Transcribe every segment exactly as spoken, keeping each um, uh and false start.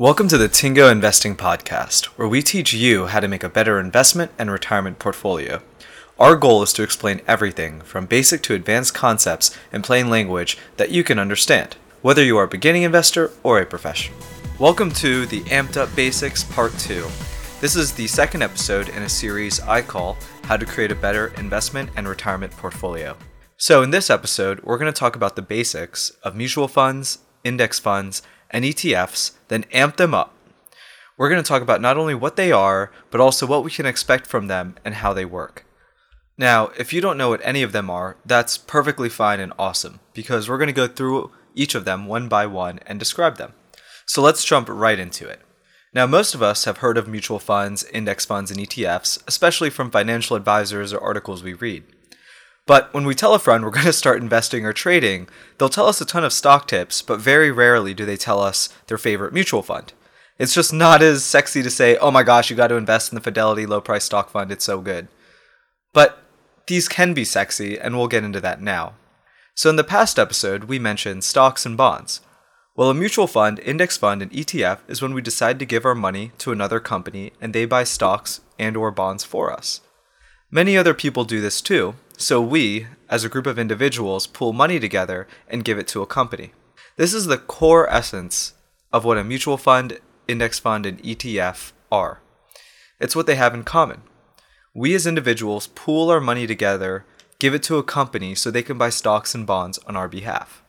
Welcome to the Tingo Investing Podcast, where we teach you how to make a better investment and retirement portfolio. Our goal is to explain everything from basic to advanced concepts in plain language that you can understand, whether you are a beginning investor or a professional. Welcome to the Amped Up Basics Part two. This is the second episode in a series I call How to Create a Better Investment and Retirement Portfolio. So in this episode, we're going to talk about the basics of mutual funds, index funds, and E T Fs, then amp them up. We're going to talk about not only what they are, but also what we can expect from them and how they work. Now, if you don't know what any of them are, that's perfectly fine and awesome, because we're going to go through each of them one by one and describe them. So let's jump right into it. Now, most of us have heard of mutual funds, index funds, and E T Fs, especially from financial advisors or articles we read. But when we tell a friend we're going to start investing or trading, they'll tell us a ton of stock tips, but very rarely do they tell us their favorite mutual fund. It's just not as sexy to say, oh my gosh, you got to invest in the Fidelity Low Price Stock Fund, it's so good. But these can be sexy, and we'll get into that now. So in the past episode, we mentioned stocks and bonds. Well, a mutual fund, index fund, and E T F is when we decide to give our money to another company and they buy stocks and or bonds for us. Many other people do this too. So we, as a group of individuals, pool money together and give it to a company. This is the core essence of what a mutual fund, index fund, and E T F are. It's what they have in common. We as individuals pool our money together, give it to a company so they can buy stocks and bonds on our behalf.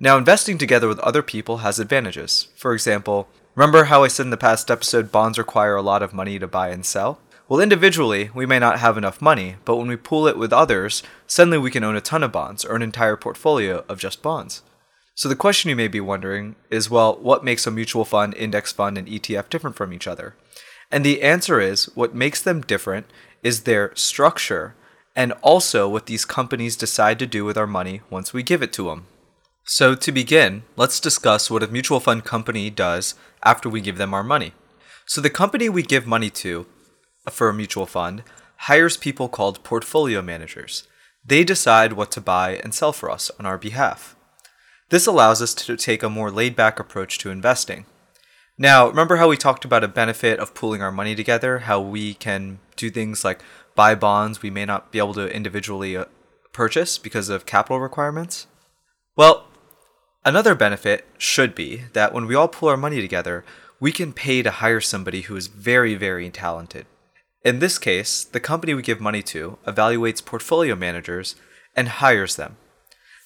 Now, investing together with other people has advantages. For example, remember how I said in the past episode, bonds require a lot of money to buy and sell? Well, individually, we may not have enough money, but when we pool it with others, suddenly we can own a ton of bonds or an entire portfolio of just bonds. So the question you may be wondering is, well, what makes a mutual fund, index fund, and E T F different from each other? And the answer is, what makes them different is their structure and also what these companies decide to do with our money once we give it to them. So to begin, let's discuss what a mutual fund company does after we give them our money. So the company we give money to for a mutual fund hires people called portfolio managers. They decide what to buy and sell for us on our behalf. This allows us to take a more laid-back approach to investing. Now, remember how we talked about a benefit of pooling our money together, how we can do things like buy bonds we may not be able to individually purchase because of capital requirements? Well, another benefit should be that when we all pool our money together, we can pay to hire somebody who is very, very talented. In this case, the company we give money to evaluates portfolio managers and hires them.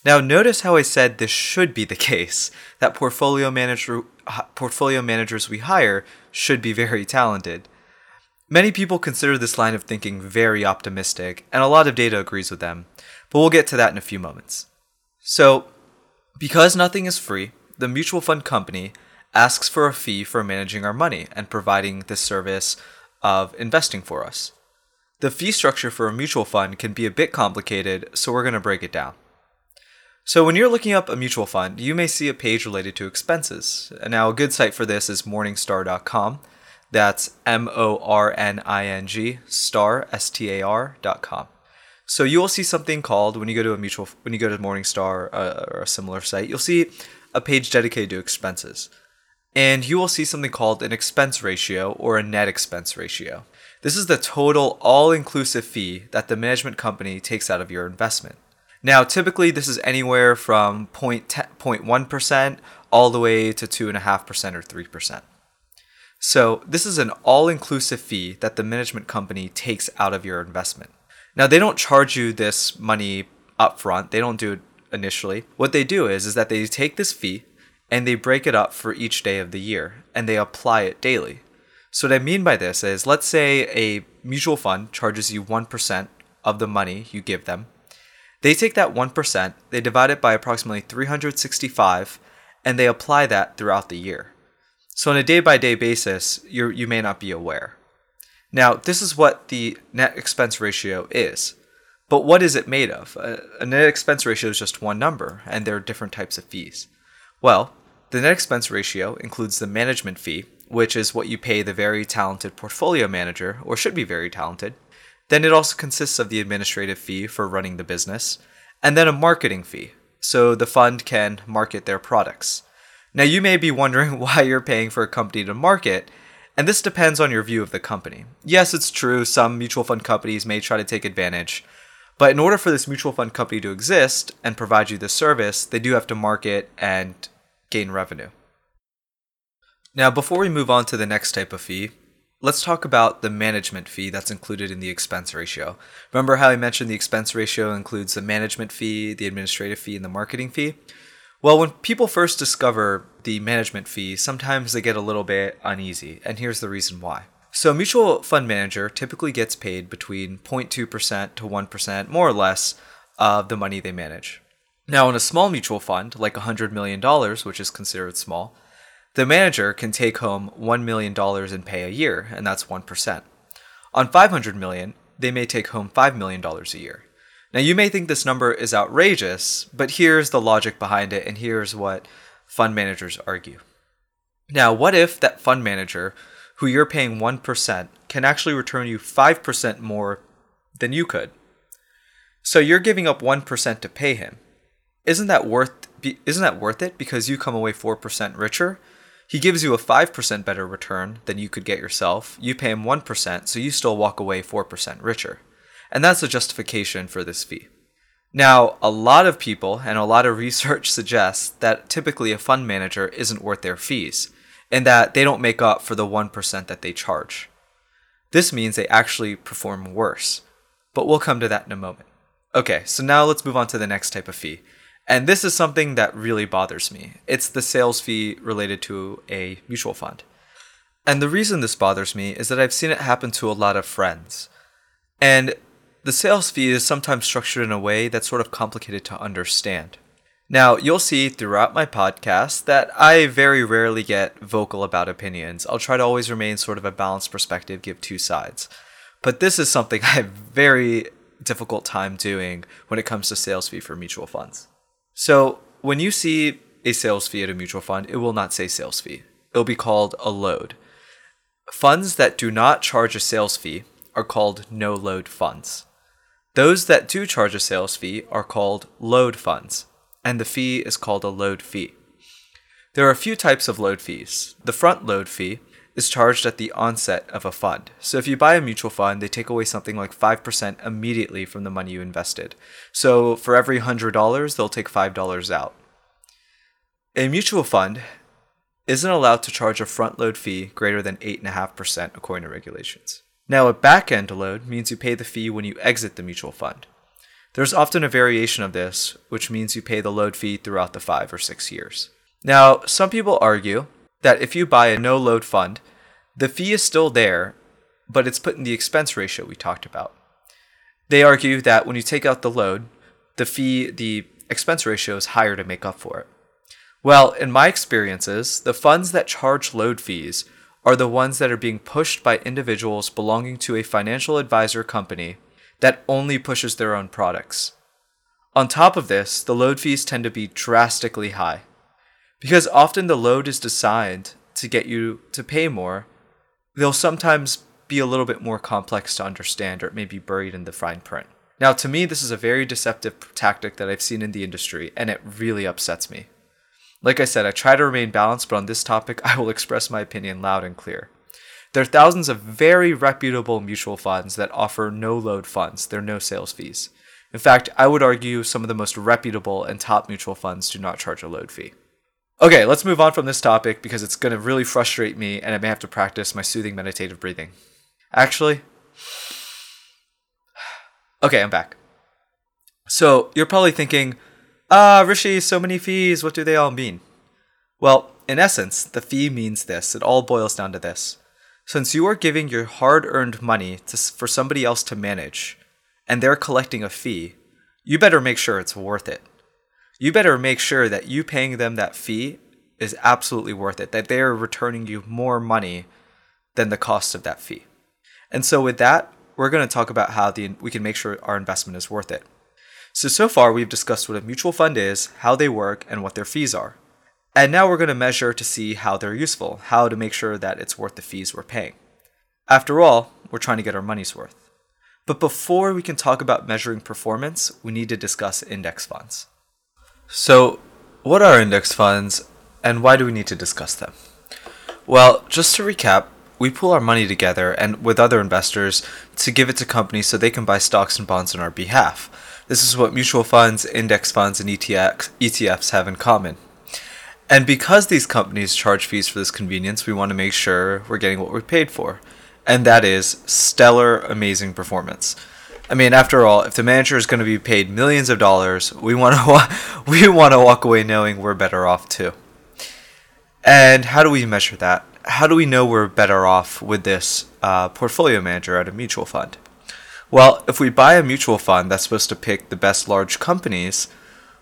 Now, notice how I said this should be the case, that portfolio manager, portfolio managers we hire should be very talented. Many people consider this line of thinking very optimistic, and a lot of data agrees with them, but we'll get to that in a few moments. So, because nothing is free, the mutual fund company asks for a fee for managing our money and providing this service of investing for us. The fee structure for a mutual fund can be a bit complicated, so we're going to break it down. So when you're looking up a mutual fund, you may see a page related to expenses. Now, a good site for this is morningstar dot com. That's M O R N I N G, star, S T A R dot com. So you will see something called, when you go to a mutual, when you go to Morningstar uh, or a similar site, you'll see a page dedicated to expenses. And you will see something called an expense ratio or a net expense ratio. This is the total all-inclusive fee that the management company takes out of your investment. Now, typically this is anywhere from zero point one percent all the way to two point five percent or three percent. So this is an all-inclusive fee that the management company takes out of your investment. Now, they don't charge you this money up front. They don't do it initially. What they do is, is that they take this fee and they break it up for each day of the year, and they apply it daily. So what I mean by this is, let's say a mutual fund charges you one percent of the money you give them. They take that one percent, they divide it by approximately three hundred sixty-five, and they apply that throughout the year. So on a day-by-day basis, you you may not be aware. Now, this is what the net expense ratio is. But what is it made of? A, a net expense ratio is just one number, and there are different types of fees. Well, the net expense ratio includes the management fee, which is what you pay the very talented portfolio manager, or should be very talented. Then it also consists of the administrative fee for running the business, and then a marketing fee, so the fund can market their products. Now, you may be wondering why you're paying for a company to market, and this depends on your view of the company. Yes, it's true, some mutual fund companies may try to take advantage, but in order for this mutual fund company to exist and provide you this service, they do have to market and gain revenue. Now, before we move on to the next type of fee, let's talk about the management fee that's included in the expense ratio. Remember how I mentioned the expense ratio includes the management fee, the administrative fee, and the marketing fee? Well, when people first discover the management fee, sometimes they get a little bit uneasy, and here's the reason why. So a mutual fund manager typically gets paid between zero point two percent to one percent, more or less, of the money they manage. Now, in a small mutual fund, like one hundred million dollars, which is considered small, the manager can take home one million dollars in pay a year, and that's one percent. On five hundred million dollars, they may take home five million dollars a year. Now, you may think this number is outrageous, but here's the logic behind it, and here's what fund managers argue. Now, what if that fund manager, who you're paying one percent, can actually return you five percent more than you could? So you're giving up one percent to pay him. Isn't that worth isn't that worth it because you come away four percent richer? He gives you a five percent better return than you could get yourself. You pay him one percent, so you still walk away four percent richer. And that's the justification for this fee. Now, a lot of people and a lot of research suggests that typically a fund manager isn't worth their fees and that they don't make up for the one percent that they charge. This means they actually perform worse, but we'll come to that in a moment. Okay, so now let's move on to the next type of fee. And this is something that really bothers me. It's the sales fee related to a mutual fund. And the reason this bothers me is that I've seen it happen to a lot of friends. And the sales fee is sometimes structured in a way that's sort of complicated to understand. Now, you'll see throughout my podcast that I very rarely get vocal about opinions. I'll try to always remain sort of a balanced perspective, give two sides. But this is something I have very difficult time doing when it comes to sales fee for mutual funds. So when you see a sales fee at a mutual fund, it will not say sales fee. It'll be called a load. Funds that do not charge a sales fee are called no-load funds. Those that do charge a sales fee are called load funds, and the fee is called a load fee. There are a few types of load fees. The front load fee is charged at the onset of a fund. So if you buy a mutual fund, they take away something like five percent immediately from the money you invested. So for every one hundred dollars, they'll take five dollars out. A mutual fund isn't allowed to charge a front load fee greater than eight point five percent according to regulations. Now, a back-end load means you pay the fee when you exit the mutual fund. There's often a variation of this, which means you pay the load fee throughout the five or six years. Now, some people argue that if you buy a no-load fund, the fee is still there, but it's put in the expense ratio we talked about. They argue that when you take out the load, the fee, the expense ratio is higher to make up for it. Well, in my experiences, the funds that charge load fees are the ones that are being pushed by individuals belonging to a financial advisor company that only pushes their own products. On top of this, the load fees tend to be drastically high because often the load is designed to get you to pay more. They'll sometimes be a little bit more complex to understand, or it may be buried in the fine print. Now, to me, this is a very deceptive tactic that I've seen in the industry, and it really upsets me. Like I said, I try to remain balanced, but on this topic, I will express my opinion loud and clear. There are thousands of very reputable mutual funds that offer no-load funds. There are no sales fees. In fact, I would argue some of the most reputable and top mutual funds do not charge a load fee. Okay, let's move on from this topic because it's going to really frustrate me and I may have to practice my soothing meditative breathing. Actually, okay, I'm back. So you're probably thinking, Ah, Rishi, so many fees, what do they all mean? Well, in essence, the fee means this. It all boils down to this. Since you are giving your hard-earned money to, for somebody else to manage, and they're collecting a fee, you better make sure it's worth it. You better make sure that you paying them that fee is absolutely worth it, that they are returning you more money than the cost of that fee. And so with that, we're going to talk about how the, we can make sure our investment is worth it. So, so far we've discussed what a mutual fund is, how they work, and what their fees are. And now we're going to measure to see how they're useful, how to make sure that it's worth the fees we're paying. After all, we're trying to get our money's worth. But before we can talk about measuring performance, we need to discuss index funds. So, what are index funds? And why do we need to discuss them? Well, just to recap, we pool our money together and with other investors to give it to companies so they can buy stocks and bonds on our behalf. This is what mutual funds, index funds, and E T Fs have in common. And because these companies charge fees for this convenience, we want to make sure we're getting what we paid for. And that is stellar, amazing performance. I mean, after all, if the manager is going to be paid millions of dollars, we want to wa- we want to walk away knowing we're better off too. And how do we measure that? How do we know we're better off with this uh, portfolio manager at a mutual fund? Well, if we buy a mutual fund that's supposed to pick the best large companies,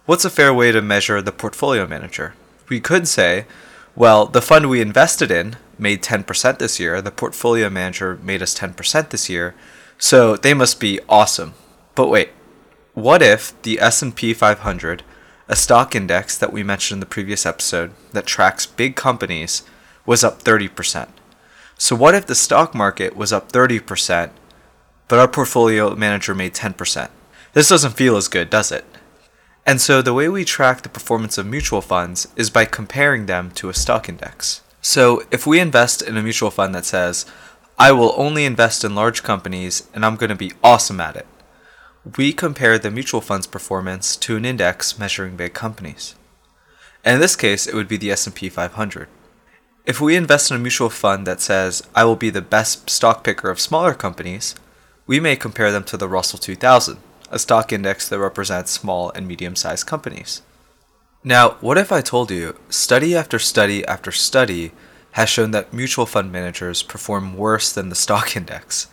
what's a fair way to measure the portfolio manager? We could say, well, the fund we invested in made ten percent this year, the portfolio manager made us ten percent this year, so they must be awesome. But wait, what if the S and P five hundred, a stock index that we mentioned in the previous episode that tracks big companies, was up thirty percent. So what if the stock market was up thirty percent, but our portfolio manager made ten percent? This doesn't feel as good, does it? And so the way we track the performance of mutual funds is by comparing them to a stock index. So if we invest in a mutual fund that says, I will only invest in large companies and I'm going to be awesome at it, we compare the mutual fund's performance to an index measuring big companies. And in this case, it would be the S and P five hundred. If we invest in a mutual fund that says, I will be the best stock picker of smaller companies, we may compare them to the Russell two thousand, a stock index that represents small and medium-sized companies. Now, what if I told you, study after study after study has shown that mutual fund managers perform worse than the stock index?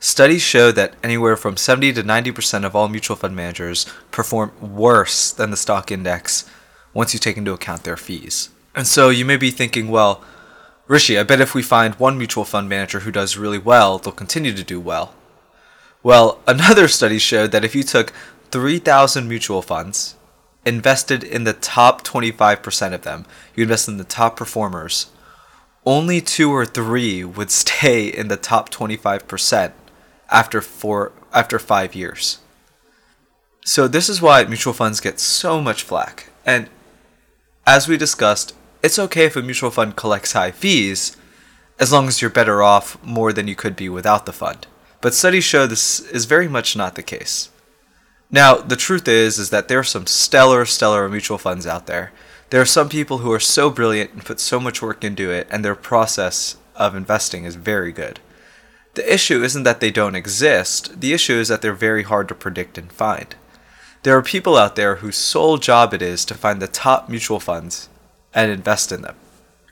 Studies show that anywhere from seventy to ninety percent of all mutual fund managers perform worse than the stock index once you take into account their fees. And so you may be thinking, well, Rishi, I bet if we find one mutual fund manager who does really well, they'll continue to do well. Well, another study showed that if you took three thousand mutual funds, invested in the top twenty-five percent of them, you invest in the top performers, only two or three would stay in the top twenty-five percent after four, after five years. So this is why mutual funds get so much flack. And as we discussed, it's okay if a mutual fund collects high fees, as long as you're better off more than you could be without the fund. But studies show this is very much not the case. Now, the truth is, is that there are some stellar, stellar mutual funds out there. There are some people who are so brilliant and put so much work into it, and their process of investing is very good. The issue isn't that they don't exist. The issue is that they're very hard to predict and find. There are people out there whose sole job it is to find the top mutual funds and invest in them.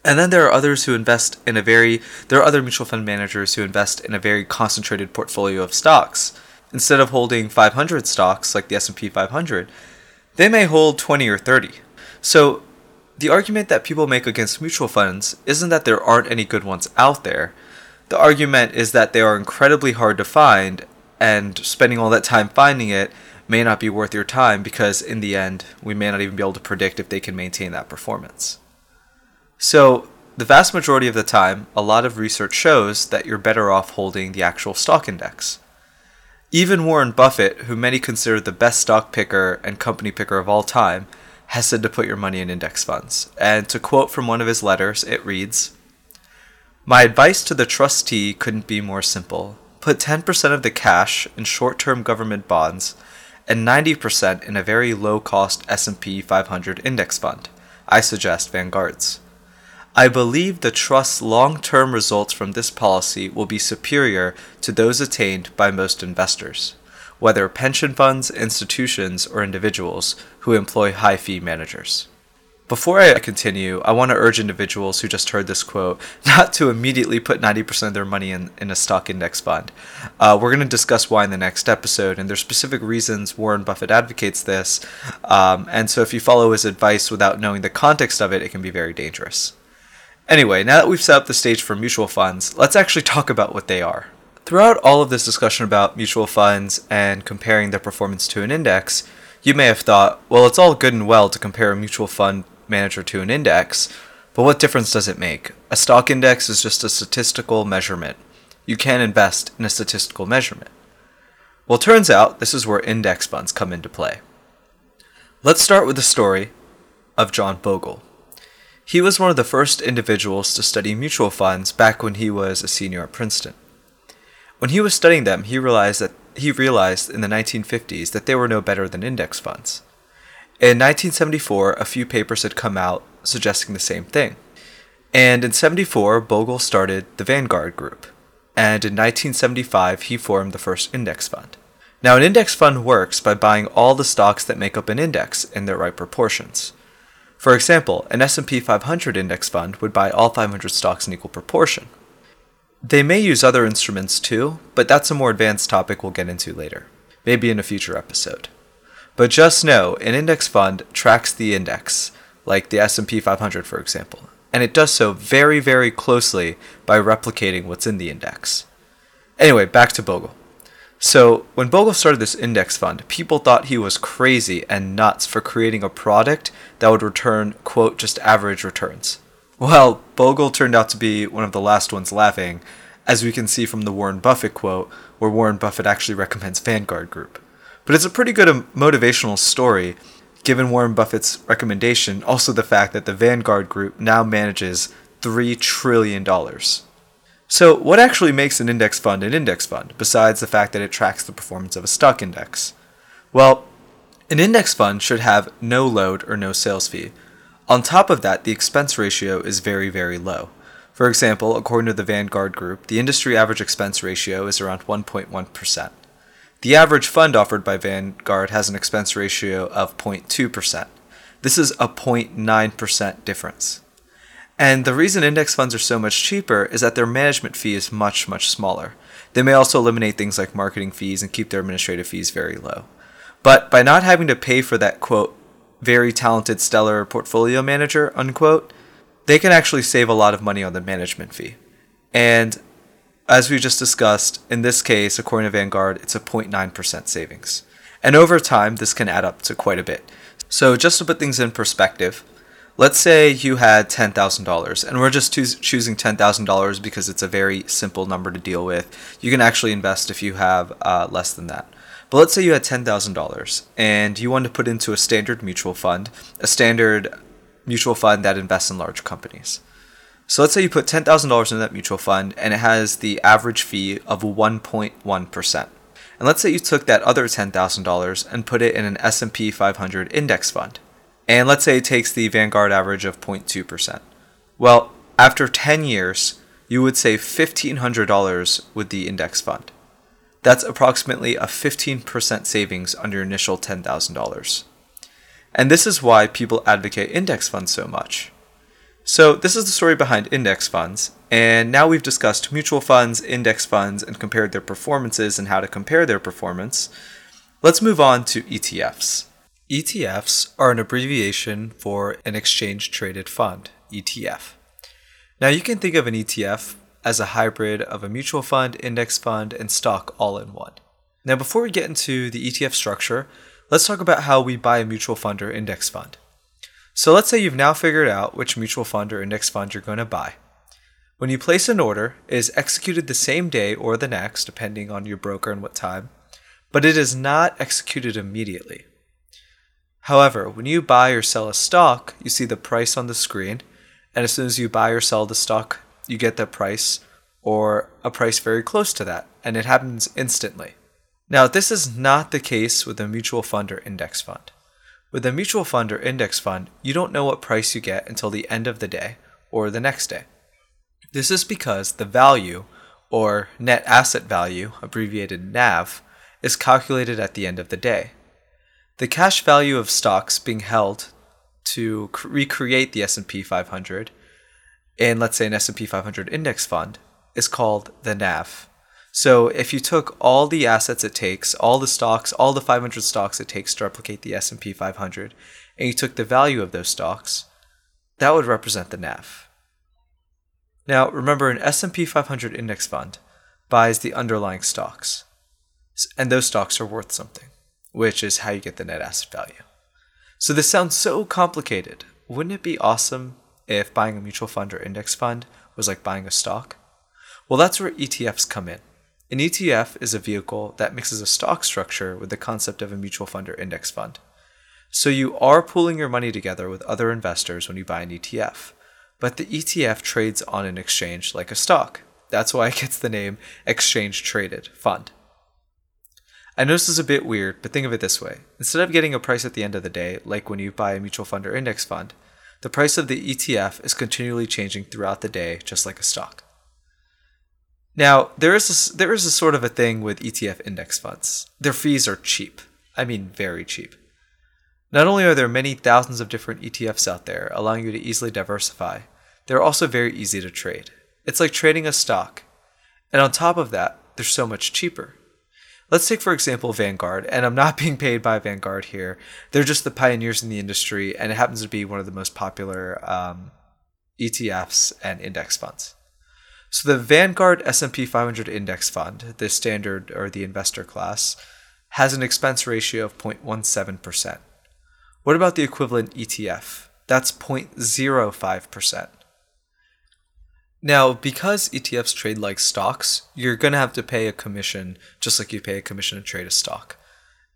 And then there are others who invest in a very, there are other mutual fund managers who invest in a very concentrated portfolio of stocks. Instead of holding five hundred stocks like the S and P five hundred, they may hold twenty or thirty. So the argument that people make against mutual funds isn't that there aren't any good ones out there. The argument is that they are incredibly hard to find, and spending all that time finding it may not be worth your time because in the end, we may not even be able to predict if they can maintain that performance. So the vast majority of the time, a lot of research shows that you're better off holding the actual stock index. Even Warren Buffett, who many consider the best stock picker and company picker of all time, has said to put your money in index funds. And to quote from one of his letters, it reads, "My advice to the trustee couldn't be more simple. Put ten percent of the cash in short-term government bonds and ninety percent in a very low-cost S and P five hundred index fund. I suggest Vanguard's. I believe the trust's long-term results from this policy will be superior to those attained by most investors, whether pension funds, institutions, or individuals who employ high-fee managers." Before I continue, I want to urge individuals who just heard this quote not to immediately put ninety percent of their money in, in a stock index fund. Uh, we're going to discuss why in the next episode, and there's specific reasons Warren Buffett advocates this, um, and so if you follow his advice without knowing the context of it, it can be very dangerous. Anyway, now that we've set up the stage for mutual funds, let's actually talk about what they are. Throughout all of this discussion about mutual funds and comparing their performance to an index, you may have thought, well, it's all good and well to compare a mutual fund manager to an index, but what difference does it make? A stock index is just a statistical measurement. You can invest in a statistical measurement. Well, it turns out this is where index funds come into play. Let's start with the story of John Bogle. He was one of the first individuals to study mutual funds back when he was a senior at Princeton. When he was studying them, he realized that he realized in the nineteen fifties that they were no better than index funds. In nineteen seventy-four, a few papers had come out suggesting the same thing. And in seventy-four, Bogle started the Vanguard Group. And in nineteen seventy-five, he formed the first index fund. Now, an index fund works by buying all the stocks that make up an index in their right proportions. For example, an S and P five hundred index fund would buy all five hundred stocks in equal proportion. They may use other instruments too, but that's a more advanced topic we'll get into later, maybe in a future episode. But just know, an index fund tracks the index, like the S and P five hundred for example, and it does so very, very closely by replicating what's in the index. Anyway, back to Bogle. So, when Bogle started this index fund, people thought he was crazy and nuts for creating a product that would return, quote, just average returns. Well, Bogle turned out to be one of the last ones laughing, as we can see from the Warren Buffett quote, where Warren Buffett actually recommends Vanguard Group. But it's a pretty good motivational story, given Warren Buffett's recommendation, also the fact that the Vanguard Group now manages three trillion dollars. So, what actually makes an index fund an index fund, besides the fact that it tracks the performance of a stock index? Well, an index fund should have no load or no sales fee. On top of that, the expense ratio is very, very low. For example, according to the Vanguard Group, the industry average expense ratio is around one point one percent. The average fund offered by Vanguard has an expense ratio of zero point two percent. This is a zero point nine percent difference. And the reason index funds are so much cheaper is that their management fee is much, much smaller. They may also eliminate things like marketing fees and keep their administrative fees very low. But by not having to pay for that, quote, very talented stellar portfolio manager, unquote, they can actually save a lot of money on the management fee. And as we just discussed, in this case, according to Vanguard, it's a zero point nine percent savings. And over time, this can add up to quite a bit. So just to put things in perspective, let's say you had ten thousand dollars, and we're just choosing ten thousand dollars because it's a very simple number to deal with. You can actually invest if you have uh, less than that. But let's say you had ten thousand dollars and you want to put into a standard mutual fund, a standard mutual fund that invests in large companies. So let's say you put ten thousand dollars into that mutual fund and it has the average fee of one point one percent. And let's say you took that other ten thousand dollars and put it in an S and P five hundred index fund. And let's say it takes the Vanguard average of zero point two percent. Well, after ten years, you would save fifteen hundred dollars with the index fund. That's approximately a fifteen percent savings on your initial ten thousand dollars. And this is why people advocate index funds so much. So this is the story behind index funds. And now we've discussed mutual funds, index funds, and compared their performances and how to compare their performance. Let's move on to E T Fs. E T Fs are an abbreviation for an exchange-traded fund, E T F. Now you can think of an E T F as a hybrid of a mutual fund, index fund, and stock all in one. Now before we get into the E T F structure, let's talk about how we buy a mutual fund or index fund. So let's say you've now figured out which mutual fund or index fund you're going to buy. When you place an order, it is executed the same day or the next, depending on your broker and what time, but it is not executed immediately. However, when you buy or sell a stock, you see the price on the screen, and as soon as you buy or sell the stock, you get that price or a price very close to that, and it happens instantly. Now, this is not the case with a mutual fund or index fund. With a mutual fund or index fund, you don't know what price you get until the end of the day or the next day. This is because the value, or net asset value, abbreviated N A V, is calculated at the end of the day. The cash value of stocks being held to recreate the S and P five hundred in, let's say, an S and P five hundred index fund is called the N A V. So if you took all the assets it takes, all the stocks, all the five hundred stocks it takes to replicate the S and P five hundred, and you took the value of those stocks, that would represent the N A V. Now remember, an S and P five hundred index fund buys the underlying stocks, and those stocks are worth something, which is how you get the net asset value. So this sounds so complicated. Wouldn't it be awesome if buying a mutual fund or index fund was like buying a stock? Well, that's where E T Fs come in. An E T F is a vehicle that mixes a stock structure with the concept of a mutual fund or index fund. So you are pooling your money together with other investors when you buy an E T F, but the E T F trades on an exchange like a stock. That's why it gets the name Exchange Traded Fund. I know this is a bit weird, but think of it this way. Instead of getting a price at the end of the day, like when you buy a mutual fund or index fund, the price of the E T F is continually changing throughout the day, just like a stock. Now, there is a, there is a sort of a thing with E T F index funds. Their fees are cheap. I mean, very cheap. Not only are there many thousands of different E T Fs out there, allowing you to easily diversify, they're also very easy to trade. It's like trading a stock. And on top of that, they're so much cheaper. Let's take, for example, Vanguard, and I'm not being paid by Vanguard here. They're just the pioneers in the industry, and it happens to be one of the most popular um, E T Fs and index funds. So the Vanguard S and P five hundred Index Fund, the standard or the investor class, has an expense ratio of zero point one seven percent. What about the equivalent E T F? That's zero point zero five percent. Now, because E T Fs trade like stocks, you're going to have to pay a commission just like you pay a commission to trade a stock.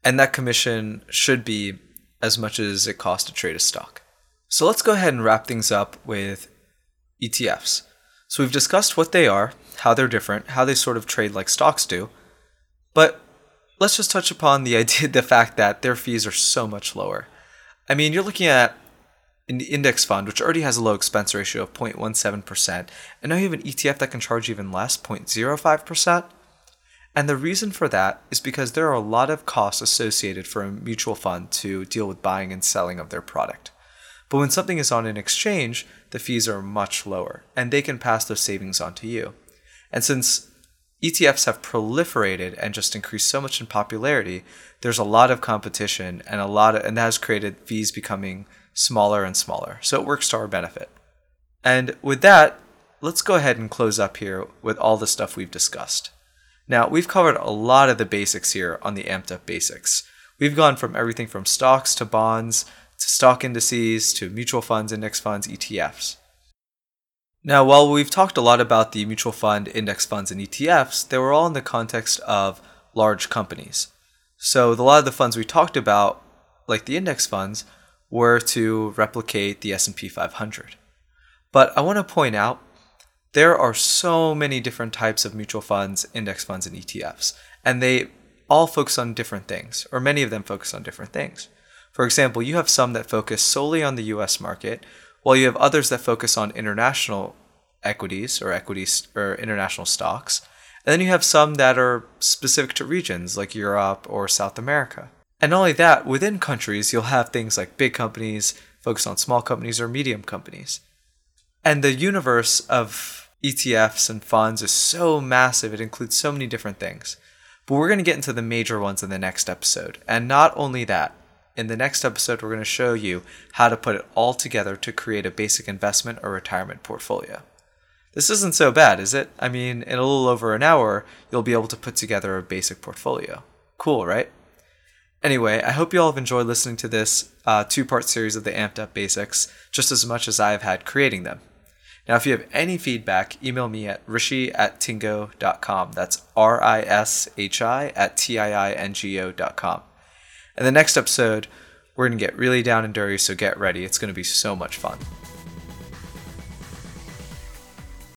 And that commission should be as much as it costs to trade a stock. So let's go ahead and wrap things up with E T Fs. So we've discussed what they are, how they're different, how they sort of trade like stocks do. But let's just touch upon the idea, the fact that their fees are so much lower. I mean, you're looking at an index fund, which already has a low expense ratio of zero point one seven percent, and now you have an E T F that can charge even less, zero point zero five percent. And the reason for that is because there are a lot of costs associated for a mutual fund to deal with buying and selling of their product. But when something is on an exchange, the fees are much lower, and they can pass those savings on to you. And since E T Fs have proliferated and just increased so much in popularity, there's a lot of competition, and a lot of, and that has created fees becoming smaller and smaller. So it works to our benefit. And with that, let's go ahead and close up here with all the stuff we've discussed. Now, we've covered a lot of the basics here on the Amped Up Basics. We've gone from everything from stocks to bonds to stock indices to mutual funds, index funds, E T Fs. Now, while we've talked a lot about the mutual fund, index funds, and E T Fs, they were all in the context of large companies. So a lot of the funds we talked about, like the index funds, were to replicate the S and P five hundred. But I want to point out, there are so many different types of mutual funds, index funds, and E T Fs, and they all focus on different things, or many of them focus on different things. For example, you have some that focus solely on the U S market, while you have others that focus on international equities or equities or international stocks. And then you have some that are specific to regions like Europe or South America. And not only that, within countries, you'll have things like big companies focused on small companies or medium companies. And the universe of E T Fs and funds is so massive, it includes so many different things. But we're going to get into the major ones in the next episode. And not only that, in the next episode, we're going to show you how to put it all together to create a basic investment or retirement portfolio. This isn't so bad, is it? I mean, in a little over an hour, you'll be able to put together a basic portfolio. Cool, right? Anyway, I hope you all have enjoyed listening to this uh, two-part series of the Amped Up Basics just as much as I have had creating them. Now, if you have any feedback, email me at rishi at tingo dot com. That's R I S H I at T I I N G O dot com. In the next episode, we're going to get really down and dirty, so get ready. It's going to be so much fun.